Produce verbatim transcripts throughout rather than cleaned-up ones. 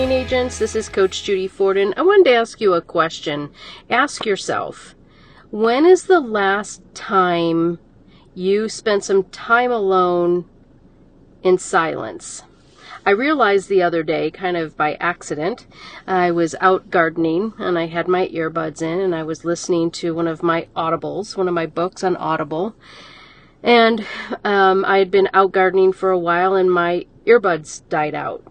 Morning Agents. This is Coach Judy Ford, and I wanted to ask you a question. Ask yourself, when is the last time you spent some time alone in silence? I realized the other day, kind of by accident, I was out gardening and I had my earbuds in and I was listening to one of my Audibles, one of my books on Audible. And um, I had been out gardening for a while and my earbuds died out.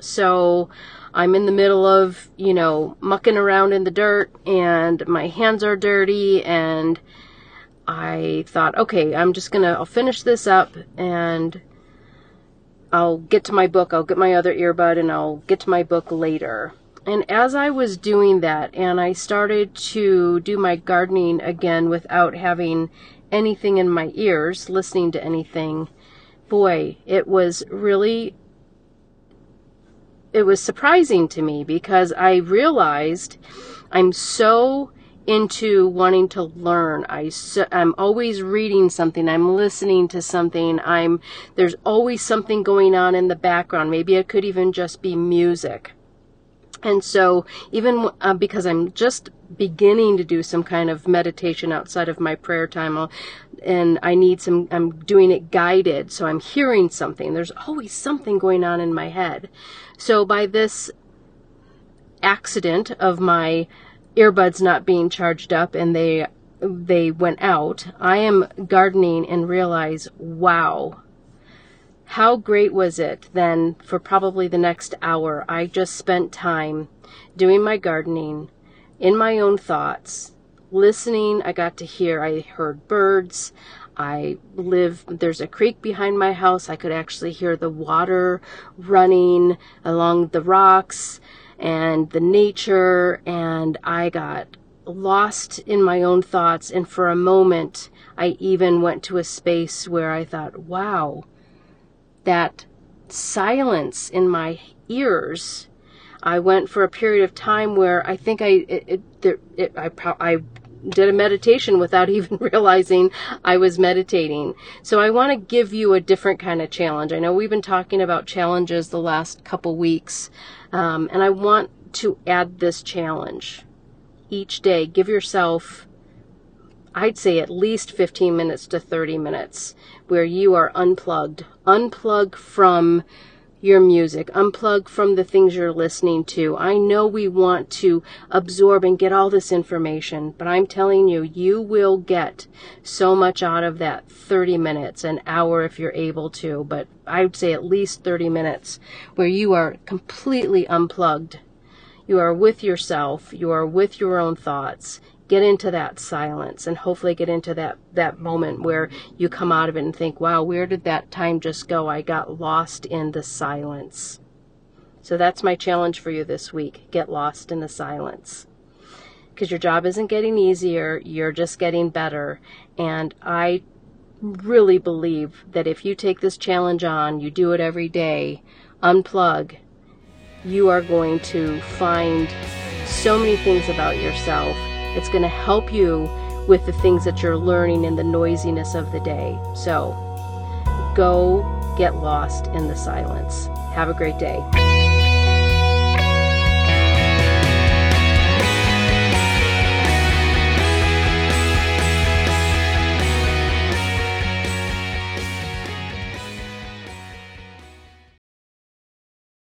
So I'm in the middle of, you know, mucking around in the dirt and my hands are dirty, and I thought, okay, I'm just going to, I'll finish this up and I'll get to my book, I'll get my other earbud and I'll get to my book later. And as I was doing that and I started to do my gardening again without having anything in my ears, listening to anything, boy, it was really, it was surprising to me because I realized I'm so into wanting to learn. I so, I'm always reading something. I'm listening to something. I'm there's always something going on in the background. Maybe it could even just be music. And so even uh, because I'm just beginning to do some kind of meditation outside of my prayer time, I'll, and I need some, I'm doing it guided. So I'm hearing something. There's always something going on in my head. So by this accident of my earbuds not being charged up and they they went out, I am gardening and realize, wow, how great was it then for probably the next hour. I just spent time doing my gardening in my own thoughts, listening. I got to hear, I heard birds. I live, there's a creek behind my house. I could actually hear the water running along the rocks and the nature, and I got lost in my own thoughts, and for a moment I even went to a space where I thought, wow, that silence in my ears. I went for a period of time where I think I it, it, it, I, I did a meditation without even realizing I was meditating. So I want to give you a different kind of challenge. I know we've been talking about challenges the last couple weeks, um, and I want to add this challenge. Each day, give yourself, I'd say, at least fifteen minutes to thirty minutes where you are unplugged. Unplug from your music, unplug from the things you're listening to. I know we want to absorb and get all this information, but I'm telling you, you will get so much out of that thirty minutes, an hour if you're able to, but I would say at least thirty minutes where you are completely unplugged. You are with yourself, you are with your own thoughts. Get into that silence and hopefully get into that, that moment where you come out of it and think, wow, where did that time just go? I got lost in the silence. So that's my challenge for you this week. Get lost in the silence. Because your job isn't getting easier. You're just getting better. And I really believe that if you take this challenge on, you do it every day, unplug, you are going to find so many things about yourself. It's going to help you with the things that you're learning and the noisiness of the day. So go get lost in the silence. Have a great day.